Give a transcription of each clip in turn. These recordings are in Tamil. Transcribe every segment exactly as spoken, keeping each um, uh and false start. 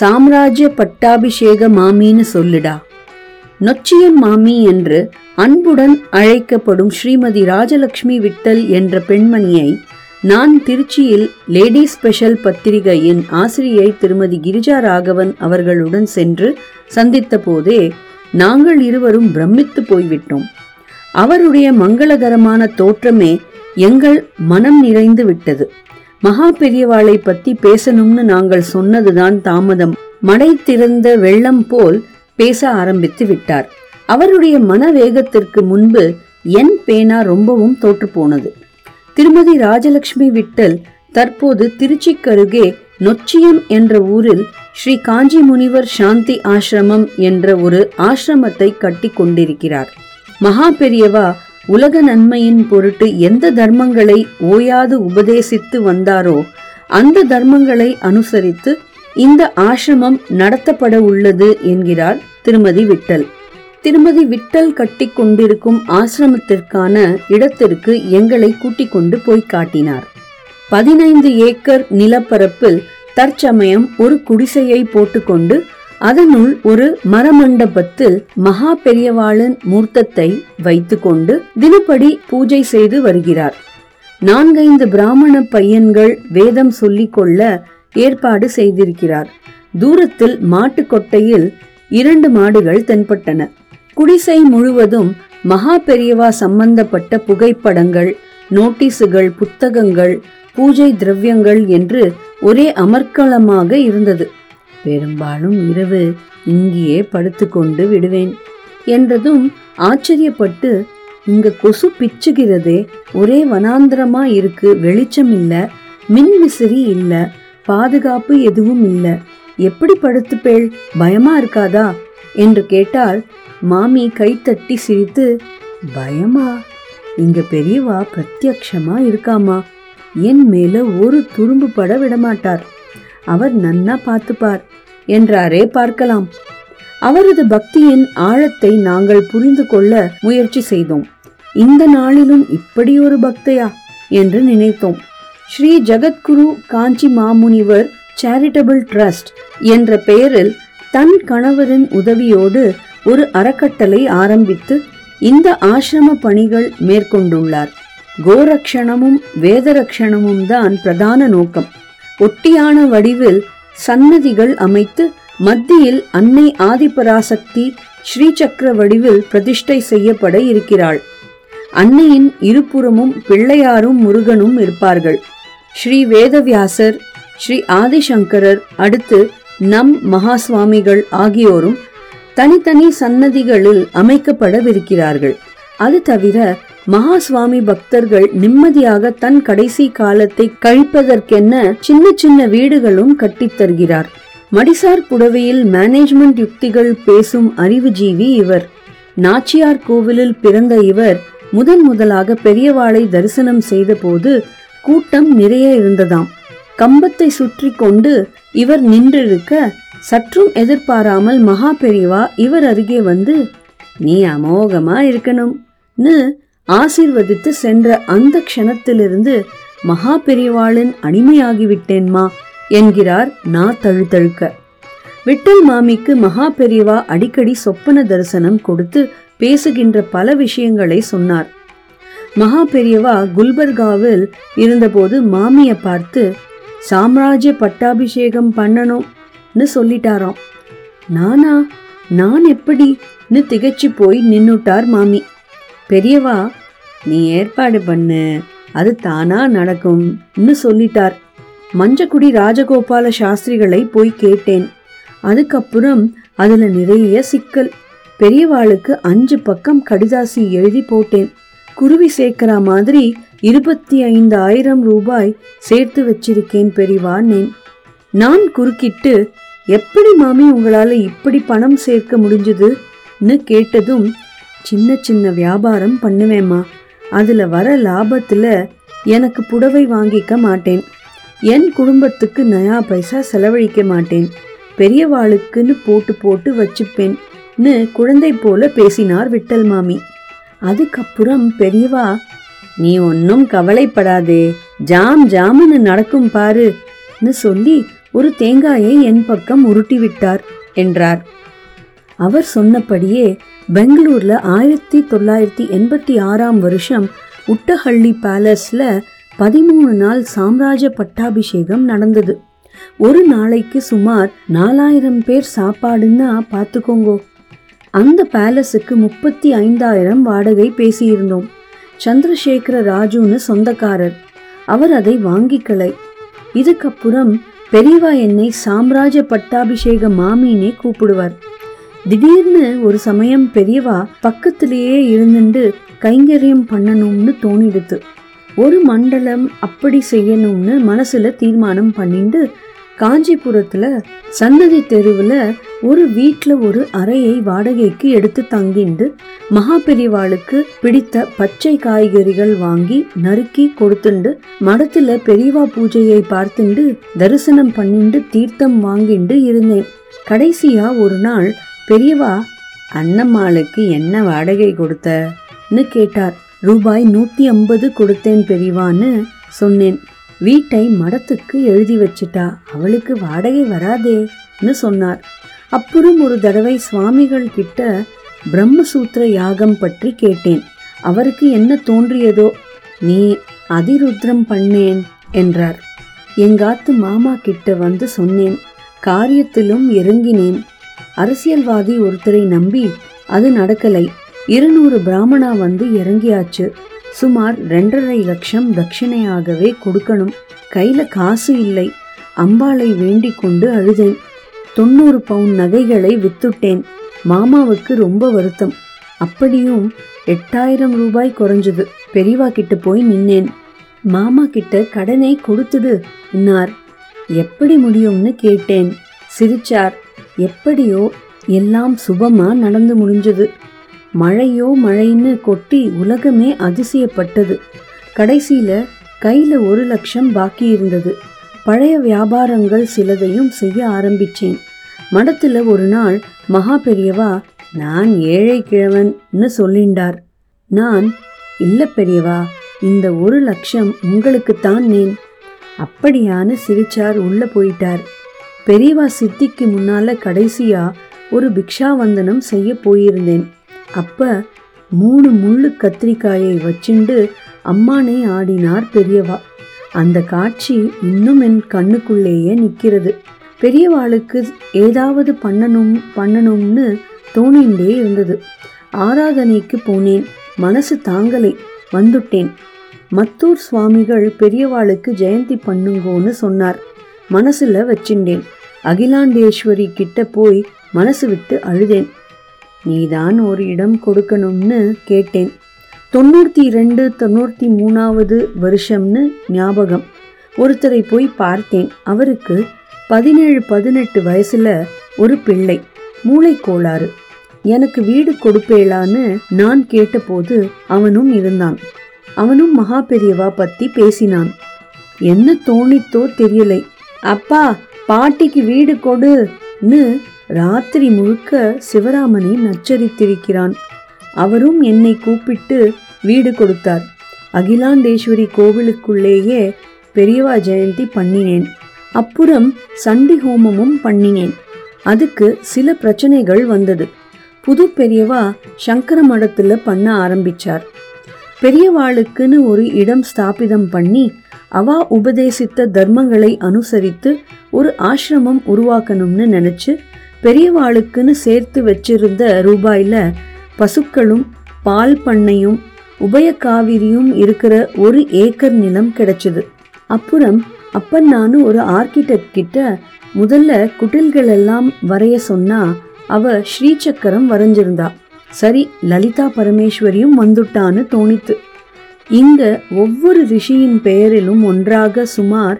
சாம்ராஜ்ய பட்டாபிஷேக மாமின்னு சொல்லுடா. நொச்சியம் மாமி என்று அன்புடன் அழைக்கப்படும் ஸ்ரீமதி ராஜலட்சுமி விட்டல் என்ற பெண்மணியை நான் திருச்சியில் லேடி ஸ்பெஷல் பத்திரிகையின் ஆசிரியை திருமதி கிரிஜா ராகவன் அவர்களுடன் சென்று சந்தித்த போதே நாங்கள் இருவரும் பிரமித்து போய்விட்டோம். அவருடைய மங்களகரமான தோற்றமே எங்கள் மனம் நிறைந்து விட்டது. மகா பெரியவாளை பற்றி பேசணும்னு நாங்கள் சொன்னதுதான் தாமதம். மடை திறந்த வெள்ளம் போல் பேச ஆரம்பித்து விட்டார். அவருடைய மனவேகத்திற்கு முன்பு என் பேனா ரொம்பவும் தோற்று போனது. திருமதி ராஜலட்சுமி விட்டல் தற்போது திருச்சிக்கருகே நொச்சியம் என்ற ஊரில் ஸ்ரீ காஞ்சி முனிவர் சாந்தி ஆசிரமம் என்ற ஒரு ஆசிரமத்தை கட்டி கொண்டிருக்கிறார். மகா பெரியவா உலக நன்மையின் பொருட்டு எந்த தர்மங்களை ஓயாது உபதேசித்து வந்தாரோ அந்த தர்மங்களை அனுசரித்து இந்த ஆசிரமம் நடத்தப்பட உள்ளது என்கிறார் திருமதி விட்டல். திருமதி விட்டல் கட்டி கொண்டிருக்கும் ஆசிரமத்திற்கான இடத்திற்கு எங்களை கூட்டிக் கொண்டு போய் காட்டினார். பதினைந்து ஏக்கர் நிலப்பரப்பில் தற்சமயம் ஒரு குடிசையை போட்டுக்கொண்டு அதனுள் ஒரு மரமண்டபத்தில் மகா பெரியவாளன் மூர்த்தத்தை வைத்துக்கொண்டு தினப்படி பூஜை செய்து வருகிறார். நான்கைந்து பிராமண பையன்கள் வேதம் சொல்லிக்கொள்ள ஏற்பாடு செய்திருக்கிறார். தூரத்தில் மாட்டுக்கொட்டையில் இரண்டு மாடுகள் தென்பட்டன. குடிசை முழுவதும் மகா பெரியவா சம்பந்தப்பட்ட புகைப்படங்கள், நோட்டீஸுகள், புத்தகங்கள், பூஜை திரவியங்கள் என்று ஒரே அமர்க்களமாக இருந்தது. பெரும்பாலும் இரவு இங்கேயே படுத்துக்கொண்டு விடுவேன் என்றதும் ஆச்சரியப்பட்டு, இங்க கொசு பிச்சுகிறதே, ஒரே வனாந்திரமா இருக்கு, வெளிச்சம் இல்லை, மின் விசிறி இல்லை, பாதுகாப்பு எதுவும் இல்லை, எப்படி படுத்துப்பேள், பயமா இருக்காதா என்று கேட்டால் மாமி கைத்தட்டி சிரித்து, பயமா? இங்க பெரியவா பிரத்யக்ஷமா இருக்காமா, என் மேல ஒரு துரும்பு பட விடமாட்டார், அவர் நன்னா பார்த்துப்பார் என்றாரே பார்க்கலாம். அவரது பக்தியின் ஆழத்தை நாங்கள் புரிந்து கொள்ள முயற்சி செய்தோம். இந்த நாளிலும் இப்படி ஒரு பக்தையா என்று நினைத்தோம். ஸ்ரீ ஜகத்குரு காஞ்சி மாமுனிவர் சேரிட்டபிள் ட்ரஸ்ட் என்ற பெயரில் தன் கணவரின் உதவியோடு ஒரு அறக்கட்டளை ஆரம்பித்து இந்த ஆசிரம பணிகள் மேற்கொண்டுள்ளார். கோரக்ஷணமும் வேதரக்ஷணமும் தான் பிரதான நோக்கம். ஒட்டியான வடிவில் சன்னதிகள் அமைத்து மத்தியில் அன்னை ஆதிபராசக்தி ஸ்ரீசக்கர வடிவில் பிரதிஷ்டை செய்யப்பட இருக்கிறாள். அன்னையின் இருபுறமும் பிள்ளையாரும் முருகனும் இருப்பார்கள். ஸ்ரீ வேதவியாசர், ஸ்ரீ ஆதிசங்கரர், அடுத்து நம் மகாஸ்வாமிகள் ஆகியோரும் தனித்தனி சன்னதிகளில் அமைக்கப்படவிருக்கிறார்கள். அது தவிர மகாஸ்வாமி பக்தர்கள் நிம்மதியாக தன் கடைசி காலத்தை கழிப்பதற்கென்ன சின்ன சின்ன வீடுகளும் கட்டித்தருகிறார். மடிசார் புடவையில் மேனேஜ்மெண்ட் யுக்திகள் பேசும் அறிவுஜீவி இவர். நாச்சியார் கோவிலில் பிறந்த இவர் முதன் முதலாக பெரியவாளை தரிசனம் செய்த போது கூட்டம் நிறைய இருந்ததாம். கம்பத்தை சுற்றி கொண்டு இவர் நின்றிருக்க சற்றும் எதிர்பாராமல் மகா பெரியவா இவர் அருகே வந்து, நீ அமோகமா இருக்கணும்னு ஆசீர்வதித்து சென்ற அந்த க்ஷணத்திலிருந்து மகா பெரியவாளின் அடிமையாகிவிட்டேன்மா என்கிறார் நா தழுதழுக்க. விட்டல் மாமிக்கு மகா பெரியவா அடிக்கடி சொப்பன தரிசனம் கொடுத்து பேசுகின்ற பல விஷயங்களை சொன்னார். மகா பெரியவா குல்பர்காவில் இருந்தபோது மாமியை பார்த்து சாம்ராஜ்ய பட்டாபிஷேகம் பண்ணணும்னு சொல்லிட்டாராம். நானா, நான் எப்படின்னு திகச்சு போய் நின்னுட்டார் மாமி. பெரியவா, நீ ஏற்பாடு பண்ணு, அது தானா நடக்கும்னு சொல்லிட்டார். மஞ்சக்குடி ராஜகோபால சாஸ்திரிகளை போய் கேட்டேன். அதுக்கப்புறம் அதில் நிறைய சிக்கல். பெரியவாளுக்கு அஞ்சு பக்கம் கடிதாசி எழுதி போட்டேன். குருவி சேர்க்கிற மாதிரி இருபத்தி ஐந்து ஆயிரம் ரூபாய் சேர்த்து வச்சிருக்கேன் பெரியவா நேன். நான் குறுக்கிட்டு, எப்படி மாமி உங்களால் இப்படி பணம் சேர்க்க முடிஞ்சுதுன்னு கேட்டதும், சின்ன சின்ன வியாபாரம் பண்ணுவேம்மா, அதில் வர லாபத்தில் எனக்கு புடவை வாங்கிக்க மாட்டேன், என் குடும்பத்துக்கு நயா பைசா செலவழிக்க மாட்டேன், பெரியவாளுக்குன்னு போட்டு போட்டு வச்சுப்பேன்னு குழந்தை போல பேசினார் விட்டல் மாமி. அதுக்கப்புறம் பெரியவா, நீ ஒன்றும் கவலைப்படாதே, ஜாம் ஜாமுன்னு நடக்கும் பாருன்னு சொல்லி ஒரு தேங்காயை என் பக்கம் உருட்டிவிட்டார் என்றார். அவர் சொன்னபடியே பெங்களூர்ல ஆயிரத்தி தொள்ளாயிரத்தி எண்பத்தி ஆறாம் வருஷம் உட்டஹள்ளி பேலஸ்ல பதிமூணு நாள் சாம்ராஜ்ய பட்டாபிஷேகம் நடந்தது. ஒரு நாளைக்கு சுமார் நாலாயிரம் பேர் சாப்பாடுன்னா பார்த்துக்கோங்கோ. அந்த பேலஸுக்கு முப்பத்தி ஐந்தாயிரம் வாடகை பேசியிருந்தோம். சந்திரசேகர ராஜுன்னு சொந்தக்காரர், அவர் அதை வாங்கிக்கலை. இதுக்கப்புறம் பெரியவா என்னை சாம்ராஜ்ய பட்டாபிஷேக மாமின்னே கூப்பிடுவார். திடீர்னு ஒரு சமயம் பெரியவா பக்கத்திலேயே இருந்துட்டு கைங்கரியம் பண்ணணும்னு தோணிடுது. ஒரு மண்டலம் அப்படி செய்யணும்னு மனசுல தீர்மானம் பண்ணிட்டு காஞ்சிபுரத்துல சன்னதி தெருவில் ஒரு வீட்டில் ஒரு அறையை வாடகைக்கு எடுத்து தங்கிண்டு மகா பெரியவாளுக்கு பிடித்த பச்சை காய்கறிகள் வாங்கி நறுக்கி கொடுத்துண்டு மடத்துல பெரியவா பூஜையை பார்த்துண்டு தரிசனம் பண்ணிண்டு தீர்த்தம் வாங்கிண்டு இருந்தேன். கடைசியா ஒரு நாள் பெரியவா, அண்ணம்மாளுக்கு என்ன வாடகை கொடுத்தன்னு கேட்டார். ரூபாய் நூற்றி ஐம்பது கொடுத்தேன் பெரியவான்னு சொன்னேன். வீட்டை மடத்துக்கு எழுதி வச்சுட்டா, அவளுக்கு வாடகை வராதேன்னு சொன்னார். அப்புறம் ஒரு தடவை சுவாமிகள் கிட்ட பிரம்மசூத்திர யாகம் பற்றி கேட்டேன். அவருக்கு என்ன தோன்றியதோ, நீ அதிருத்ரம் பண்ணேன் என்றார். எங்காத்து மாமா கிட்ட வந்து சொன்னேன். காரியத்திலும் இறங்கினேன். அரசியல்வாதி ஒருத்தரை நம்பி அது நடக்கலை. இருநூறு பிராமணா வந்து இறங்கியாச்சு. சுமார் ரெண்டரை லட்சம் தட்சிணையாகவே கொடுக்கணும். கையில காசு இல்லை. அம்பாளை வேண்டி கொண்டு அழுதேன். தொண்ணூறு பவுன் நகைகளை வித்துட்டேன். மாமாவுக்கு ரொம்ப வருத்தம். அப்படியும் எட்டாயிரம் ரூபாய் குறைஞ்சது. பெரியவா கிட்ட போய் நின்னேன். மாமா கிட்ட கடனை கொடுத்துடு என்னார். எப்படி முடியும்னு கேட்டேன். சிரிச்சார். எப்படியோ எல்லாம் சுபமா நடந்து முடிஞ்சது. மழையோ மழைன்னு கொட்டி உலகமே அதிசயப்பட்டது. கடைசியில் கையில் ஒரு லட்சம் பாக்கி இருந்தது. பழைய வியாபாரங்கள் சிலதையும் செய்ய ஆரம்பித்தேன். மடத்தில் ஒரு நாள் மகா பெரியவா, நான் ஏழை கிழவன்னு சொல்லிண்டார். நான், இல்லை பெரியவா, இந்த ஒரு லட்சம் உங்களுக்குத்தான் நேன். அப்படியான்னு சிரிச்சார். உள்ளே போயிட்டார். பெரியவா சித்திக்கு முன்னால் கடைசியாக ஒரு பிக்ஷாவந்தனம் செய்ய போயிருந்தேன். அப்ப மூணு முள்ளு கத்திரிக்காயை வச்சுண்டு அம்மானே ஆடினார் பெரியவா. அந்த காட்சி இன்னும் என் கண்ணுக்குள்ளேயே நிற்கிறது. பெரியவாளுக்கு ஏதாவது பண்ணணும் பண்ணணும்னு தோணிண்டே இருந்தது. ஆராதனைக்கு போனேன். மனசு தாங்கலை. வந்துட்டேன். மத்தூர் சுவாமிகள் பெரியவாளுக்கு ஜெயந்தி பண்ணுங்கோன்னு சொன்னார். மனசுல வச்சுட்டேன். அகிலாண்டேஸ்வரி கிட்ட போய் மனசு விட்டு அழுதேன். நீதான் ஒரு இடம் கொடுக்கணும்னு கேட்டேன். தொண்ணூற்றி ரெண்டு தொண்ணூற்றி மூணாவது வருஷம்னு ஞாபகம். ஒருத்தரை போய் பார்த்தேன். அவருக்கு பதினேழு பதினெட்டு வயசுல ஒரு பிள்ளை, மூளைக்கோளாறு. எனக்கு வீடு கொடுப்பேளான்னு நான் கேட்டபோது அவனும் இருந்தான். அவனும் மகா பெரியவா பற்றி பேசினான். என்ன தோணித்தோ தெரியலை. அப்பா, பாட்டிக்கு வீடு கொடுன்னு ராத்திரி முழுக்க சிவராமனை நச்சரித்திருக்கிறான். அவரும் என்னை கூப்பிட்டு வீடு கொடுத்தார். அகிலாண்டேஸ்வரி கோவிலுக்குள்ளேயே பெரியவா ஜெயந்தி பண்ணினேன். அப்புறம் சண்டி ஹோமமும் பண்ணினேன். அதுக்கு சில பிரச்சனைகள் வந்தது. புது பெரியவா சங்கர மடத்தில் பண்ண ஆரம்பித்தார். பெரியவாளுக்குன்னு ஒரு இடம் ஸ்தாபிதம் பண்ணி அவா உபதேசித்த தர்மங்களை அனுசரித்து ஒரு ஆசிரமம் உருவாக்கணும்னு நினச்சி பெரியவாளுக்குன்னு சேர்த்து வச்சிருந்த ரூபாயில் பசுக்களும் பால் பண்ணையும் உபயகாவிரியும் இருக்கிற ஒரு ஏக்கர் நிலம் கிடைச்சது. அப்புறம் அப்பன் நானும் ஒரு ஆர்கிடெக்ட் கிட்ட முதல்ல குட்டில்களெல்லாம் வரைய சொன்னால் அவ ஸ்ரீசக்கரம் வரைஞ்சிருந்தா. சரி, லலிதா பரமேஸ்வரியும் வந்துட்டான்னு தோணித்து. இங்கே ஒவ்வொரு ரிஷியின் பெயரிலும் ஒன்றாக சுமார்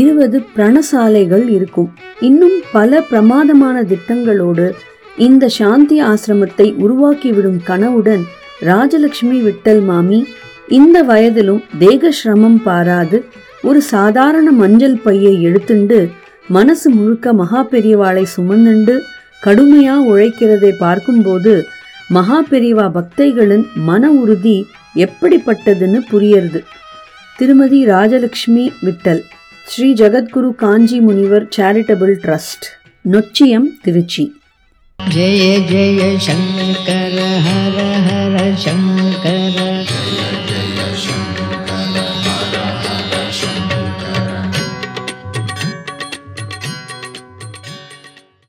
இருபது பிரணசாலைகள் இருக்கும். இன்னும் பல பிரமாதமான திட்டங்களோடு இந்த சாந்தி ஆசிரமத்தை உருவாக்கிவிடும் கனவுடன் ராஜலட்சுமி விட்டல் மாமி இந்த வயதிலும் தேக சிரமம் பாராது ஒரு சாதாரண மஞ்சள் பையை எடுத்துண்டு மனசு முழுக்க மகா பெரியவாளை சுமந்துண்டு கடுமையா உழைக்கிறதை பார்க்கும்போது மகா பெரியவா பக்தைகளின் மன உறுதி எப்படிப்பட்டதுன்னு புரியுது. திருமதி ராஜலட்சுமி விட்டல். ஸ்ரீ ஜெகத்குரு காஞ்சி முனிவர் சேரிட்டபிள் ட்ரஸ்ட், நொச்சியம், திருச்சி. ஜெய ஜெய சங்கர ஹர ஹர சங்கர.